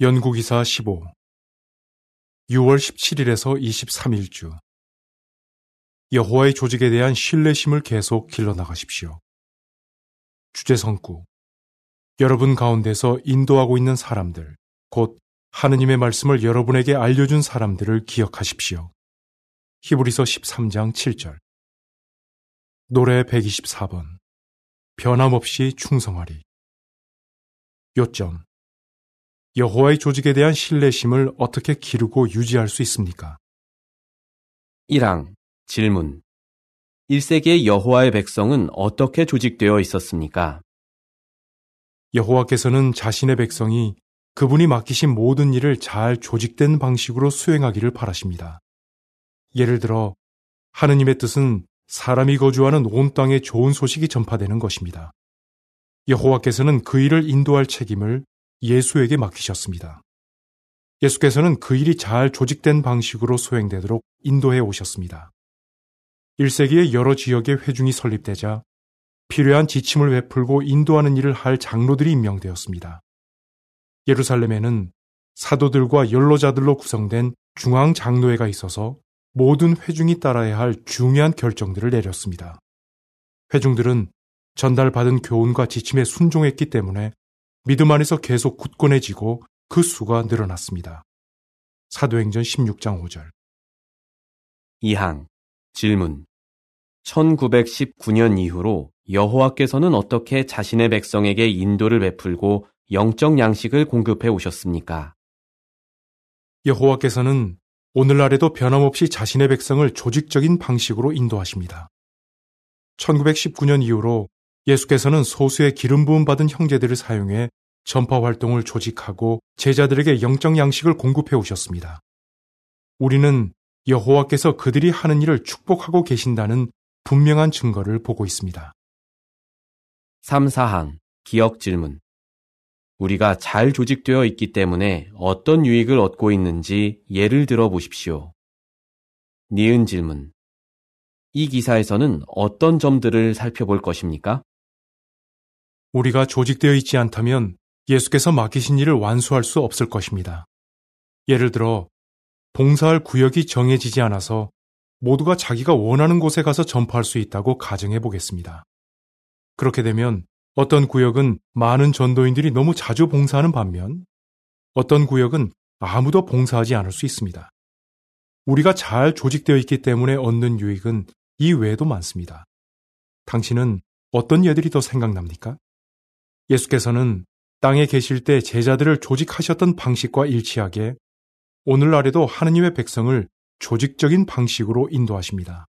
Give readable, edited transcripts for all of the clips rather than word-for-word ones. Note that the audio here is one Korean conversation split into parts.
연구기사 15 6월 17일에서 23일 주 여호와의 조직에 대한 신뢰심을 계속 길러나가십시오. 주제성구 여러분 가운데서 인도하고 있는 사람들, 곧 하느님의 말씀을 여러분에게 알려준 사람들을 기억하십시오. 히브리서 13장 7절 노래 124번 변함없이 충성하리 요점 여호와의 조직에 대한 신뢰심을 어떻게 기르고 유지할 수 있습니까? 1항 질문 1세기의 여호와의 백성은 어떻게 조직되어 있었습니까? 여호와께서는 자신의 백성이 그분이 맡기신 모든 일을 잘 조직된 방식으로 수행하기를 바라십니다. 예를 들어 하느님의 뜻은 사람이 거주하는 온 땅에 좋은 소식이 전파되는 것입니다. 여호와께서는 그 일을 인도할 책임을 예수에게 맡기셨습니다. 예수께서는 그 일이 잘 조직된 방식으로 수행되도록 인도해 오셨습니다. 1세기에 여러 지역에 회중이 설립되자 필요한 지침을 베풀고 인도하는 일을 할 장로들이 임명되었습니다. 예루살렘에는 사도들과 연로자들로 구성된 중앙장로회가 있어서 모든 회중이 따라야 할 중요한 결정들을 내렸습니다. 회중들은 전달받은 교훈과 지침에 순종했기 때문에 믿음 안에서 계속 굳건해지고 그 수가 늘어났습니다. 사도행전 16장 5절 2항 질문 1919년 이후로 여호와께서는 어떻게 자신의 백성에게 인도를 베풀고 영적 양식을 공급해 오셨습니까? 여호와께서는 오늘날에도 변함없이 자신의 백성을 조직적인 방식으로 인도하십니다. 1919년 이후로 예수께서는 소수의 기름 부음 받은 형제들을 사용해 전파 활동을 조직하고 제자들에게 영적 양식을 공급해 오셨습니다. 우리는 여호와께서 그들이 하는 일을 축복하고 계신다는 분명한 증거를 보고 있습니다. 3-4항 기억 질문 우리가 잘 조직되어 있기 때문에 어떤 유익을 얻고 있는지 예를 들어 보십시오. 니은 질문 이 기사에서는 어떤 점들을 살펴볼 것입니까? 우리가 조직되어 있지 않다면 예수께서 맡기신 일을 완수할 수 없을 것입니다. 예를 들어 봉사할 구역이 정해지지 않아서 모두가 자기가 원하는 곳에 가서 전파할 수 있다고 가정해 보겠습니다. 그렇게 되면 어떤 구역은 많은 전도인들이 너무 자주 봉사하는 반면 어떤 구역은 아무도 봉사하지 않을 수 있습니다. 우리가 잘 조직되어 있기 때문에 얻는 유익은 이 외에도 많습니다. 당신은 어떤 예들이 더 생각납니까? 예수께서는 땅에 계실 때 제자들을 조직하셨던 방식과 일치하게 오늘날에도 하느님의 백성을 조직적인 방식으로 인도하십니다.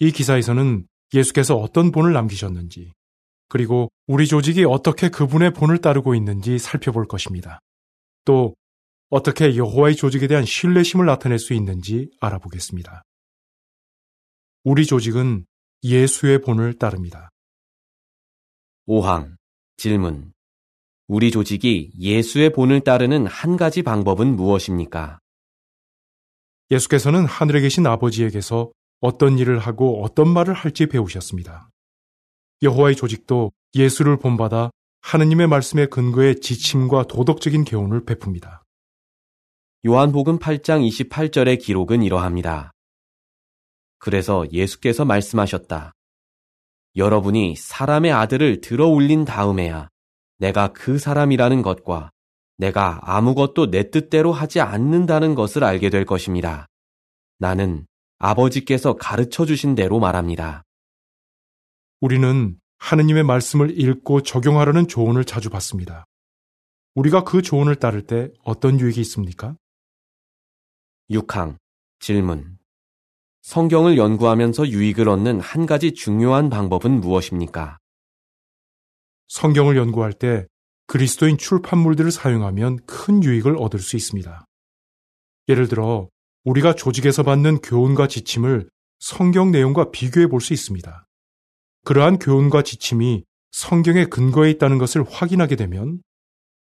이 기사에서는 예수께서 어떤 본을 남기셨는지 그리고 우리 조직이 어떻게 그분의 본을 따르고 있는지 살펴볼 것입니다. 또 어떻게 여호와의 조직에 대한 신뢰심을 나타낼 수 있는지 알아보겠습니다. 우리 조직은 예수의 본을 따릅니다. 5항 질문 우리 조직이 예수의 본을 따르는 한 가지 방법은 무엇입니까? 예수께서는 하늘에 계신 아버지에게서 어떤 일을 하고 어떤 말을 할지 배우셨습니다. 여호와의 조직도 예수를 본받아 하느님의 말씀에 근거해 지침과 도덕적인 교훈을 베풉니다. 요한복음 8장 28절의 기록은 이러합니다. 그래서 예수께서 말씀하셨다. 여러분이 사람의 아들을 들어 올린 다음에야 내가 그 사람이라는 것과 내가 아무것도 내 뜻대로 하지 않는다는 것을 알게 될 것입니다. 나는 아버지께서 가르쳐 주신 대로 말합니다. 우리는 하느님의 말씀을 읽고 적용하려는 조언을 자주 받습니다. 우리가 그 조언을 따를 때 어떤 유익이 있습니까? 6항 질문 성경을 연구하면서 유익을 얻는 한 가지 중요한 방법은 무엇입니까? 성경을 연구할 때 그리스도인 출판물들을 사용하면 큰 유익을 얻을 수 있습니다. 예를 들어 우리가 조직에서 받는 교훈과 지침을 성경 내용과 비교해 볼 수 있습니다. 그러한 교훈과 지침이 성경에 근거해 있다는 것을 확인하게 되면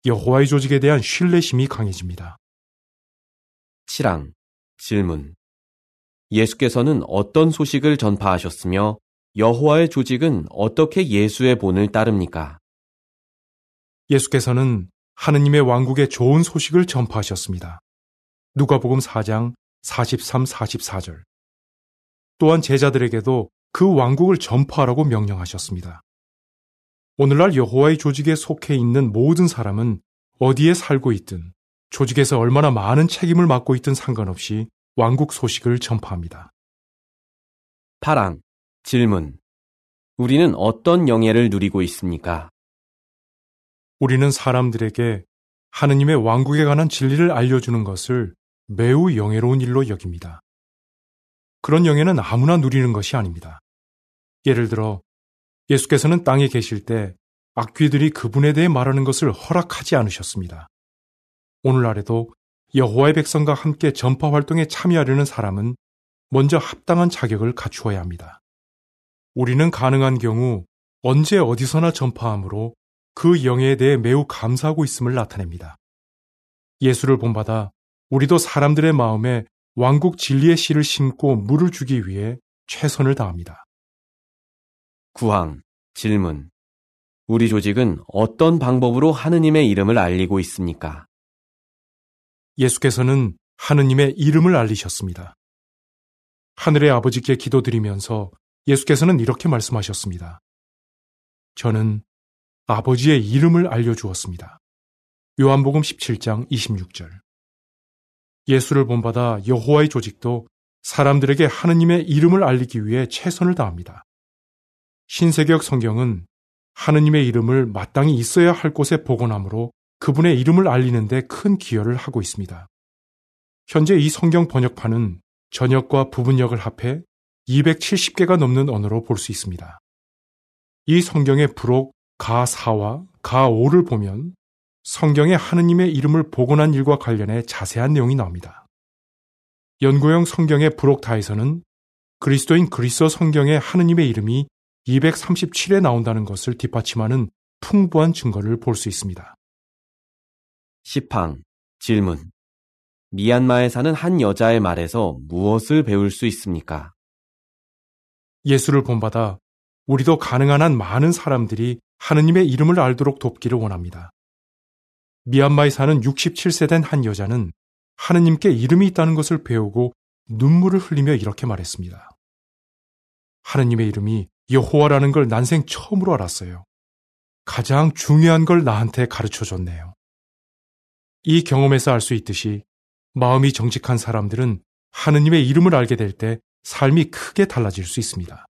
여호와의 조직에 대한 신뢰심이 강해집니다. 7항 질문 예수께서는 어떤 소식을 전파하셨으며 여호와의 조직은 어떻게 예수의 본을 따릅니까? 예수께서는 하느님의 왕국의 좋은 소식을 전파하셨습니다. 누가복음 4장 43, 44절. 또한 제자들에게도 그 왕국을 전파하라고 명령하셨습니다. 오늘날 여호와의 조직에 속해 있는 모든 사람은 어디에 살고 있든 조직에서 얼마나 많은 책임을 맡고 있든 상관없이 왕국 소식을 전파합니다. 파랑, 질문. 우리는 어떤 영예를 누리고 있습니까? 우리는 사람들에게 하느님의 왕국에 관한 진리를 알려주는 것을 매우 영예로운 일로 여깁니다. 그런 영예는 아무나 누리는 것이 아닙니다. 예를 들어 예수께서는 땅에 계실 때 악귀들이 그분에 대해 말하는 것을 허락하지 않으셨습니다. 오늘날에도 여호와의 백성과 함께 전파 활동에 참여하려는 사람은 먼저 합당한 자격을 갖추어야 합니다. 우리는 가능한 경우 언제 어디서나 전파함으로 그 영예에 대해 매우 감사하고 있음을 나타냅니다. 예수를 본받아 우리도 사람들의 마음에 왕국 진리의 씨를 심고 물을 주기 위해 최선을 다합니다. 구항, 질문. 우리 조직은 어떤 방법으로 하느님의 이름을 알리고 있습니까? 예수께서는 하느님의 이름을 알리셨습니다. 하늘의 아버지께 기도드리면서 예수께서는 이렇게 말씀하셨습니다. 저는 아버지의 이름을 알려주었습니다. 요한복음 17장 26절. 예수를 본받아 여호와의 조직도 사람들에게 하느님의 이름을 알리기 위해 최선을 다합니다. 신세계역 성경은 하느님의 이름을 마땅히 있어야 할 곳에 복원함으로 그분의 이름을 알리는 데 큰 기여를 하고 있습니다. 현재 이 성경 번역판은 전역과 부분역을 합해 270개가 넘는 언어로 볼 수 있습니다. 이 성경의 부록 가4와 가5를 보면 성경에 하느님의 이름을 복원한 일과 관련해 자세한 내용이 나옵니다. 연구형 성경의 부록 다에서는 그리스도인 그리스어 성경에 하느님의 이름이 237에 나온다는 것을 뒷받침하는 풍부한 증거를 볼 수 있습니다. 10항, 질문. 미얀마에 사는 한 여자의 말에서 무엇을 배울 수 있습니까? 예수를 본받아 우리도 가능한 한 많은 사람들이 하느님의 이름을 알도록 돕기를 원합니다. 미얀마에 사는 67세 된 한 여자는 하느님께 이름이 있다는 것을 배우고 눈물을 흘리며 이렇게 말했습니다. 하느님의 이름이 여호와라는 걸 난생 처음으로 알았어요. 가장 중요한 걸 나한테 가르쳐줬네요. 이 경험에서 알 수 있듯이 마음이 정직한 사람들은 하느님의 이름을 알게 될 때 삶이 크게 달라질 수 있습니다.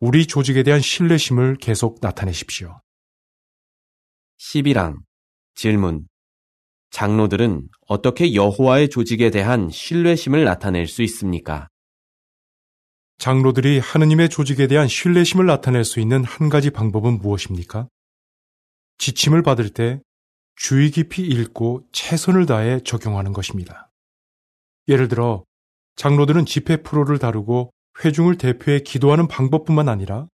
우리 조직에 대한 신뢰심을 계속 나타내십시오. 11항, 질문. 장로들은 어떻게 여호와의 조직에 대한 신뢰심을 나타낼 수 있습니까? 장로들이 하느님의 조직에 대한 신뢰심을 나타낼 수 있는 한 가지 방법은 무엇입니까? 지침을 받을 때 주의 깊이 읽고 최선을 다해 적용하는 것입니다. 예를 들어 장로들은 집회 프로를 다루고 회중을 대표해 기도하는 방법뿐만 아니라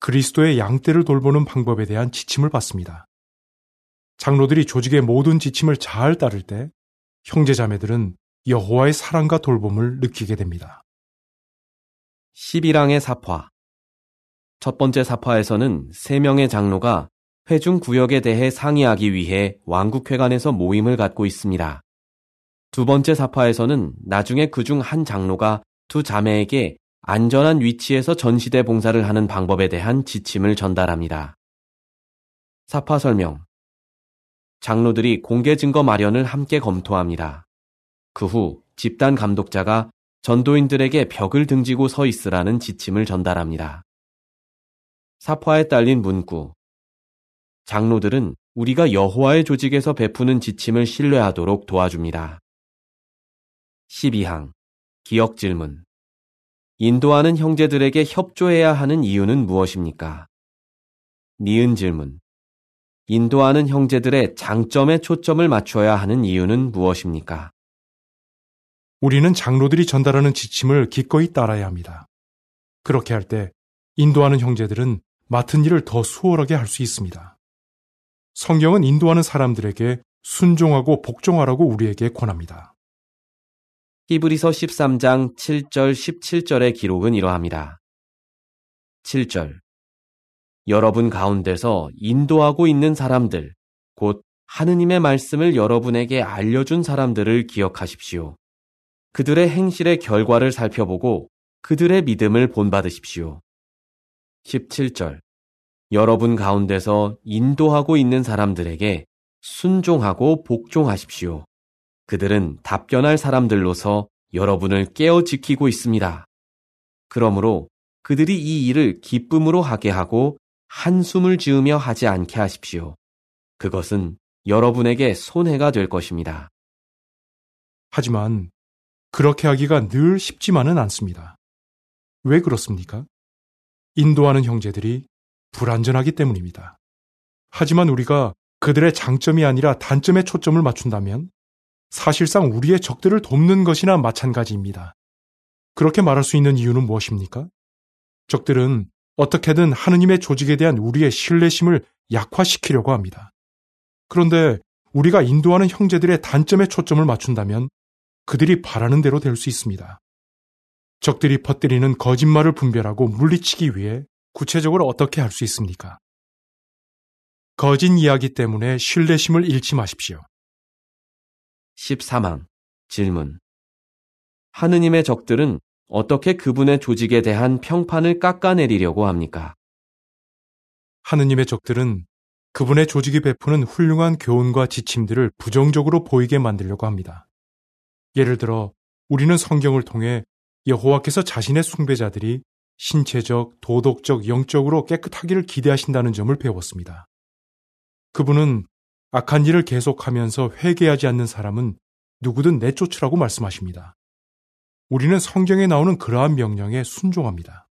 그리스도의 양떼를 돌보는 방법에 대한 지침을 받습니다. 장로들이 조직의 모든 지침을 잘 따를 때 형제자매들은 여호와의 사랑과 돌봄을 느끼게 됩니다. 11항의 사파. 첫 번째 사파에서는 3명의 장로가 회중 구역에 대해 상의하기 위해 왕국회관에서 모임을 갖고 있습니다. 두 번째 사파에서는 나중에 그중 한 장로가 2 자매에게 안전한 위치에서 전시대 봉사를 하는 방법에 대한 지침을 전달합니다. 사파 설명. 장로들이 공개 증거 마련을 함께 검토합니다. 그 후 집단 감독자가 전도인들에게 벽을 등지고 서 있으라는 지침을 전달합니다. 사파에 딸린 문구. 장로들은 우리가 여호와의 조직에서 베푸는 지침을 신뢰하도록 도와줍니다. 12항, 기억 질문. 인도하는 형제들에게 협조해야 하는 이유는 무엇입니까? 니은 질문. 인도하는 형제들의 장점에 초점을 맞춰야 하는 이유는 무엇입니까? 우리는 장로들이 전달하는 지침을 기꺼이 따라야 합니다. 그렇게 할 때 인도하는 형제들은 맡은 일을 더 수월하게 할 수 있습니다. 성경은 인도하는 사람들에게 순종하고 복종하라고 우리에게 권합니다. 히브리서 13장 7절 17절의 기록은 이러합니다. 7절. 여러분 가운데서 인도하고 있는 사람들, 곧 하느님의 말씀을 여러분에게 알려준 사람들을 기억하십시오. 그들의 행실의 결과를 살펴보고 그들의 믿음을 본받으십시오. 17절. 여러분 가운데서 인도하고 있는 사람들에게 순종하고 복종하십시오. 그들은 답변할 사람들로서 여러분을 깨어 지키고 있습니다. 그러므로 그들이 이 일을 기쁨으로 하게 하고 한숨을 지으며 하지 않게 하십시오. 그것은 여러분에게 손해가 될 것입니다. 하지만 그렇게 하기가 늘 쉽지만은 않습니다. 왜 그렇습니까? 인도하는 형제들이 불완전하기 때문입니다. 하지만 우리가 그들의 장점이 아니라 단점에 초점을 맞춘다면 사실상 우리의 적들을 돕는 것이나 마찬가지입니다. 그렇게 말할 수 있는 이유는 무엇입니까? 적들은 어떻게든 하느님의 조직에 대한 우리의 신뢰심을 약화시키려고 합니다. 그런데 우리가 인도하는 형제들의 단점에 초점을 맞춘다면 그들이 바라는 대로 될 수 있습니다. 적들이 퍼뜨리는 거짓말을 분별하고 물리치기 위해 구체적으로 어떻게 할 수 있습니까? 거짓 이야기 때문에 신뢰심을 잃지 마십시오. 14항 질문. 하느님의 적들은 어떻게 그분의 조직에 대한 평판을 깎아내리려고 합니까? 하느님의 적들은 그분의 조직이 베푸는 훌륭한 교훈과 지침들을 부정적으로 보이게 만들려고 합니다. 예를 들어 우리는 성경을 통해 여호와께서 자신의 숭배자들이 신체적, 도덕적, 영적으로 깨끗하기를 기대하신다는 점을 배웠습니다. 그분은 악한 일을 계속하면서 회개하지 않는 사람은 누구든 내쫓으라고 말씀하십니다. 우리는 성경에 나오는 그러한 명령에 순종합니다.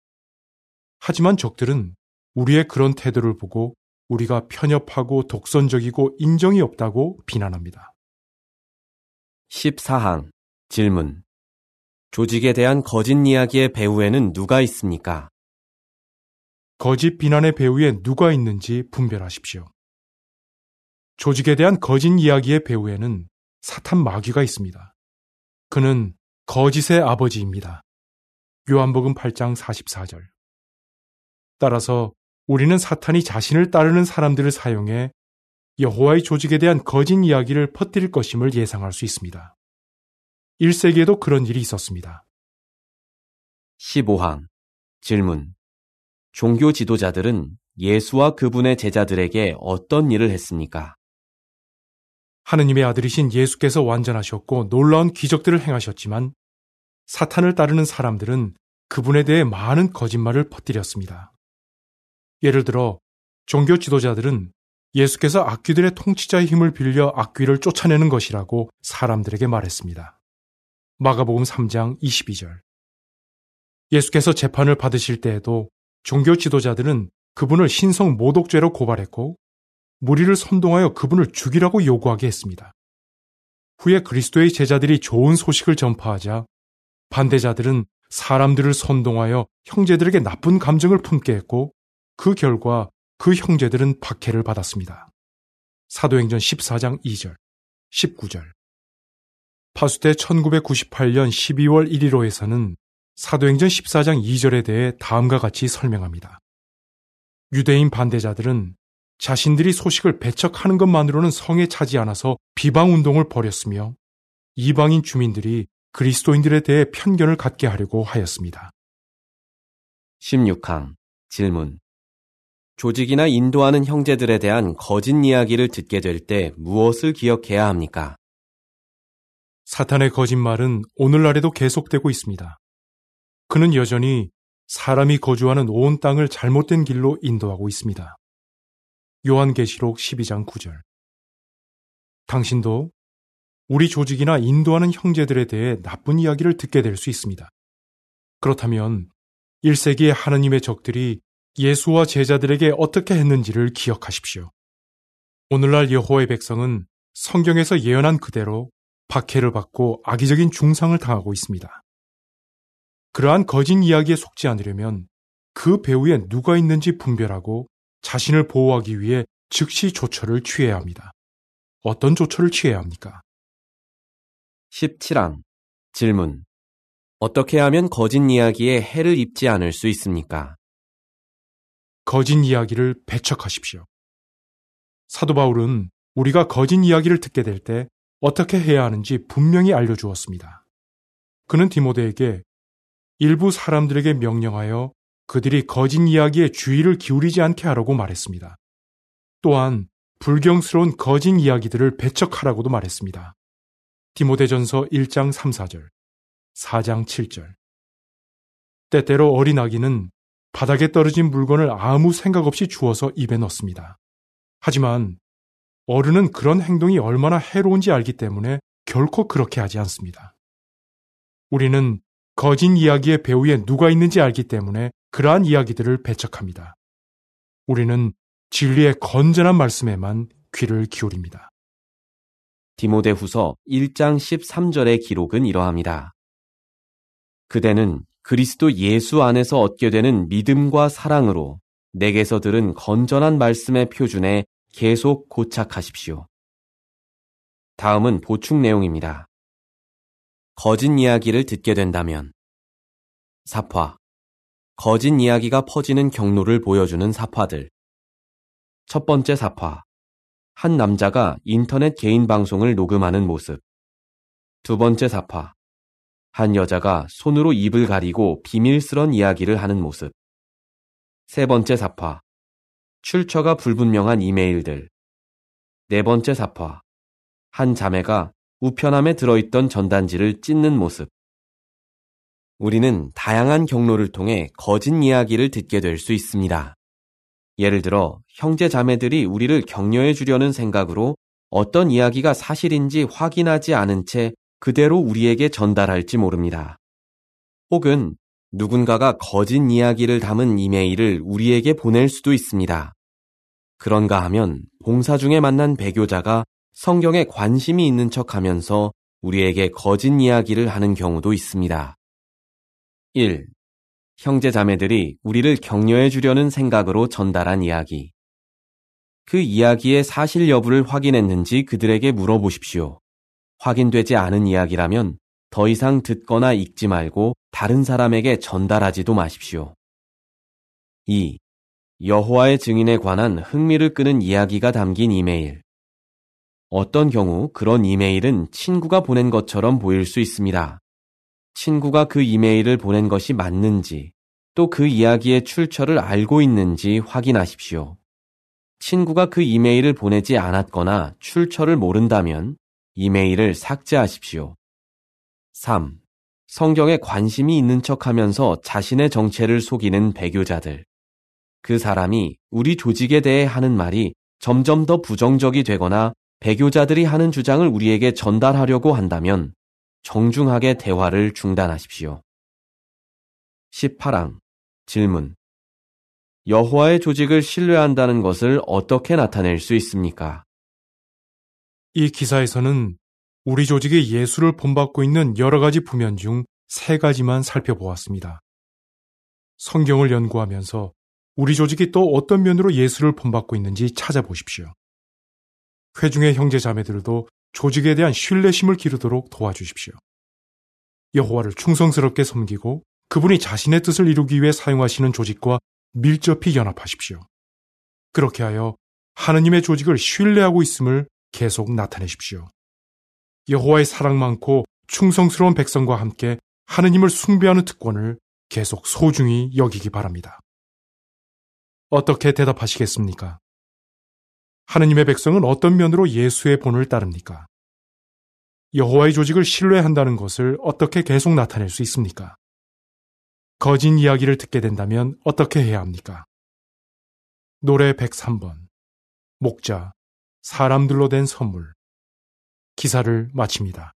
하지만 적들은 우리의 그런 태도를 보고 우리가 편협하고 독선적이고 인정이 없다고 비난합니다. 14항 질문. 조직에 대한 거짓 이야기의 배후에는 누가 있습니까? 거짓 비난의 배후에 누가 있는지 분별하십시오. 조직에 대한 거짓 이야기의 배후에는 사탄 마귀가 있습니다. 그는 거짓의 아버지입니다. 요한복음 8장 44절. 따라서 우리는 사탄이 자신을 따르는 사람들을 사용해 여호와의 조직에 대한 거짓 이야기를 퍼뜨릴 것임을 예상할 수 있습니다. 1세기에도 그런 일이 있었습니다. 15항 질문. 종교 지도자들은 예수와 그분의 제자들에게 어떤 일을 했습니까? 하느님의 아들이신 예수께서 완전하셨고 놀라운 기적들을 행하셨지만 사탄을 따르는 사람들은 그분에 대해 많은 거짓말을 퍼뜨렸습니다. 예를 들어 종교 지도자들은 예수께서 악귀들의 통치자의 힘을 빌려 악귀를 쫓아내는 것이라고 사람들에게 말했습니다. 마가복음 3장 22절. 예수께서 재판을 받으실 때에도 종교 지도자들은 그분을 신성 모독죄로 고발했고 무리를 선동하여 그분을 죽이라고 요구하게 했습니다. 후에 그리스도의 제자들이 좋은 소식을 전파하자 반대자들은 사람들을 선동하여 형제들에게 나쁜 감정을 품게 했고 그 결과 그 형제들은 박해를 받았습니다. 사도행전 14장 2절, 19절. 파수대 1998년 12월 1일호에서는 사도행전 14장 2절에 대해 다음과 같이 설명합니다. 유대인 반대자들은 자신들이 소식을 배척하는 것만으로는 성에 차지 않아서 비방운동을 벌였으며 이방인 주민들이 그리스도인들에 대해 편견을 갖게 하려고 하였습니다. 16항 질문. 조직이나 인도하는 형제들에 대한 거짓 이야기를 듣게 될 때 무엇을 기억해야 합니까? 사탄의 거짓말은 오늘날에도 계속되고 있습니다. 그는 여전히 사람이 거주하는 온 땅을 잘못된 길로 인도하고 있습니다. 요한계시록 12장 9절. 당신도 우리 조직이나 인도하는 형제들에 대해 나쁜 이야기를 듣게 될 수 있습니다. 그렇다면 1세기의 하느님의 적들이 예수와 제자들에게 어떻게 했는지를 기억하십시오. 오늘날 여호와의 백성은 성경에서 예언한 그대로 박해를 받고 악의적인 중상을 당하고 있습니다. 그러한 거짓 이야기에 속지 않으려면 그 배후에 누가 있는지 분별하고 자신을 보호하기 위해 즉시 조처를 취해야 합니다. 어떤 조처를 취해야 합니까? 17항 질문. 어떻게 하면 거짓 이야기에 해를 입지 않을 수 있습니까? 거짓 이야기를 배척하십시오. 사도 바울은 우리가 거짓 이야기를 듣게 될 때 어떻게 해야 하는지 분명히 알려주었습니다. 그는 디모데에게 일부 사람들에게 명령하여 그들이 거짓 이야기에 주의를 기울이지 않게 하라고 말했습니다. 또한 불경스러운 거짓 이야기들을 배척하라고도 말했습니다. 디모데전서 1장 3-4절, 4장 7절. 때때로 어린아기는 바닥에 떨어진 물건을 아무 생각 없이 주워서 입에 넣습니다. 하지만 어른은 그런 행동이 얼마나 해로운지 알기 때문에 결코 그렇게 하지 않습니다. 우리는 거짓 이야기의 배후에 누가 있는지 알기 때문에 그러한 이야기들을 배척합니다. 우리는 진리의 건전한 말씀에만 귀를 기울입니다. 디모데후서 1장 13절의 기록은 이러합니다. 그대는 그리스도 예수 안에서 얻게 되는 믿음과 사랑으로 내게서 들은 건전한 말씀의 표준에 계속 고착하십시오. 다음은 보충 내용입니다. 거짓 이야기를 듣게 된다면 사파, 거짓 이야기가 퍼지는 경로를 보여주는 사파들. 첫 번째 사파, 한 남자가 인터넷 개인 방송을 녹음하는 모습. 두 번째 사파, 한 여자가 손으로 입을 가리고 비밀스런 이야기를 하는 모습. 세 번째 사파, 출처가 불분명한 이메일들. 네 번째 사파, 한 자매가 우편함에 들어있던 전단지를 찢는 모습. 우리는 다양한 경로를 통해 거짓 이야기를 듣게 될 수 있습니다. 예를 들어 형제 자매들이 우리를 격려해 주려는 생각으로 어떤 이야기가 사실인지 확인하지 않은 채 그대로 우리에게 전달할지 모릅니다. 혹은 누군가가 거짓 이야기를 담은 이메일을 우리에게 보낼 수도 있습니다. 그런가 하면 봉사 중에 만난 배교자가 성경에 관심이 있는 척하면서 우리에게 거짓 이야기를 하는 경우도 있습니다. 1. 형제 자매들이 우리를 격려해 주려는 생각으로 전달한 이야기. 그 이야기의 사실 여부를 확인했는지 그들에게 물어보십시오. 확인되지 않은 이야기라면 더 이상 듣거나 읽지 말고 다른 사람에게 전달하지도 마십시오. 2. 여호와의 증인에 관한 흥미를 끄는 이야기가 담긴 이메일. 어떤 경우 그런 이메일은 친구가 보낸 것처럼 보일 수 있습니다. 친구가 그 이메일을 보낸 것이 맞는지, 또 그 이야기의 출처를 알고 있는지 확인하십시오. 친구가 그 이메일을 보내지 않았거나 출처를 모른다면 이메일을 삭제하십시오. 3. 성경에 관심이 있는 척하면서 자신의 정체를 속이는 배교자들. 그 사람이 우리 조직에 대해 하는 말이 점점 더 부정적이 되거나 배교자들이 하는 주장을 우리에게 전달하려고 한다면 정중하게 대화를 중단하십시오. 18항 질문. 여호와의 조직을 신뢰한다는 것을 어떻게 나타낼 수 있습니까? 이 기사에서는 우리 조직이 예수를 본받고 있는 여러 가지 부면 중 세 가지만 살펴보았습니다. 성경을 연구하면서 우리 조직이 또 어떤 면으로 예수를 본받고 있는지 찾아보십시오. 회중의 형제 자매들도 조직에 대한 신뢰심을 기르도록 도와주십시오. 여호와를 충성스럽게 섬기고 그분이 자신의 뜻을 이루기 위해 사용하시는 조직과 밀접히 연합하십시오. 그렇게 하여 하느님의 조직을 신뢰하고 있음을 계속 나타내십시오. 여호와의 사랑 많고 충성스러운 백성과 함께 하느님을 숭배하는 특권을 계속 소중히 여기기 바랍니다. 어떻게 대답하시겠습니까? 하느님의 백성은 어떤 면으로 예수의 본을 따릅니까? 여호와의 조직을 신뢰한다는 것을 어떻게 계속 나타낼 수 있습니까? 거짓 이야기를 듣게 된다면 어떻게 해야 합니까? 노래 103번, 목자, 사람들로 된 선물. 기사를 마칩니다.